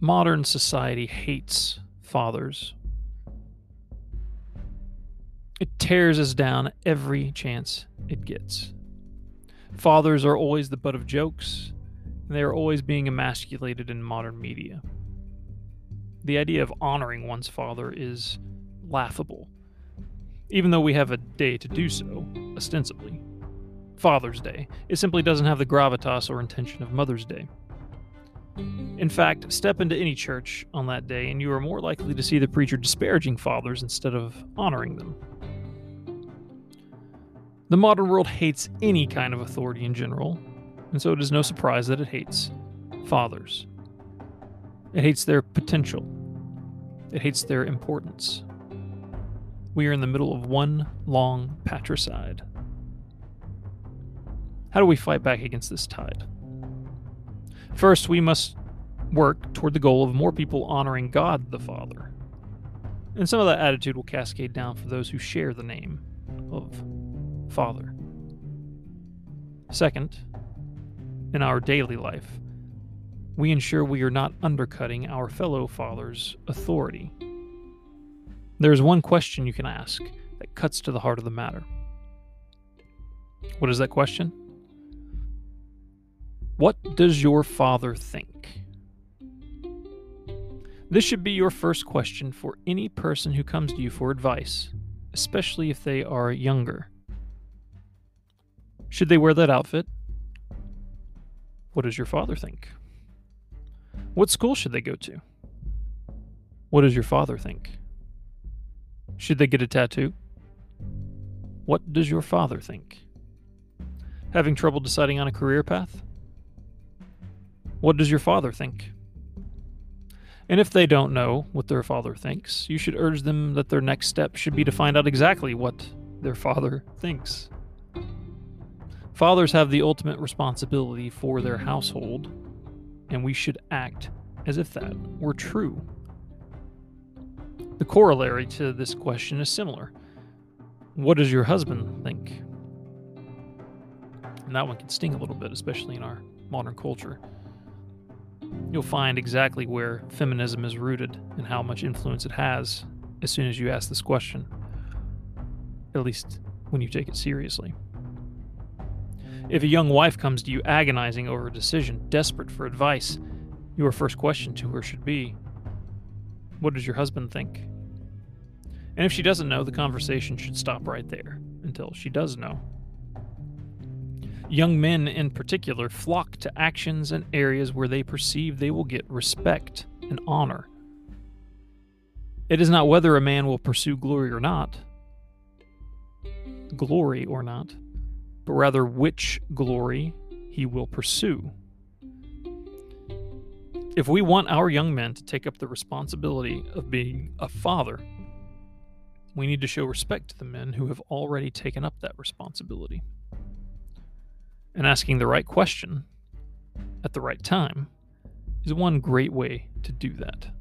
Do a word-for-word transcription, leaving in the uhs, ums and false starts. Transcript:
modern society hates fathers. It tears us down every chance it gets. Fathers are always the butt of jokes, and they are always being emasculated in modern media. The idea of honoring one's father is laughable, even though we have a day to do so, ostensibly. Father's Day. It simply doesn't have the gravitas or intention of Mother's Day. In fact, step into any church on that day and you are more likely to see the preacher disparaging fathers instead of honoring them. The modern world hates any kind of authority in general, and so it is no surprise that it hates fathers. It hates their potential. It hates their importance. We are in the middle of one long patricide. How do we fight back against this tide? First, we must work toward the goal of more people honoring God the Father. And some of that attitude will cascade down for those who share the name of Father. Second, in our daily life, we ensure we are not undercutting our fellow father's authority. There is one question you can ask that cuts to the heart of the matter. What is that question? What does your father think? This should be your first question for any person who comes to you for advice, especially if they are younger. Should they wear that outfit? What does your father think? What school should they go to? What does your father think? Should they get a tattoo? What does your father think? Having trouble deciding on a career path? What does your father think? And if they don't know what their father thinks, you should urge them that their next step should be to find out exactly what their father thinks. Fathers have the ultimate responsibility for their household, and we should act as if that were true. The corollary to this question is similar. What does your husband think? And that one can sting a little bit, especially in our modern culture. You'll find exactly where feminism is rooted and how much influence it has as soon as you ask this question, at least when you take it seriously. If a young wife comes to you agonizing over a decision, desperate for advice, your first question to her should be, what does your husband think? And if she doesn't know, the conversation should stop right there until she does know. Young men in particular flock to actions and areas where they perceive they will get respect and honor. It is not whether a man will pursue glory or not, glory or not, but rather which glory he will pursue. If we want our young men to take up the responsibility of being a father, we need to show respect to the men who have already taken up that responsibility. And asking the right question at the right time is one great way to do that.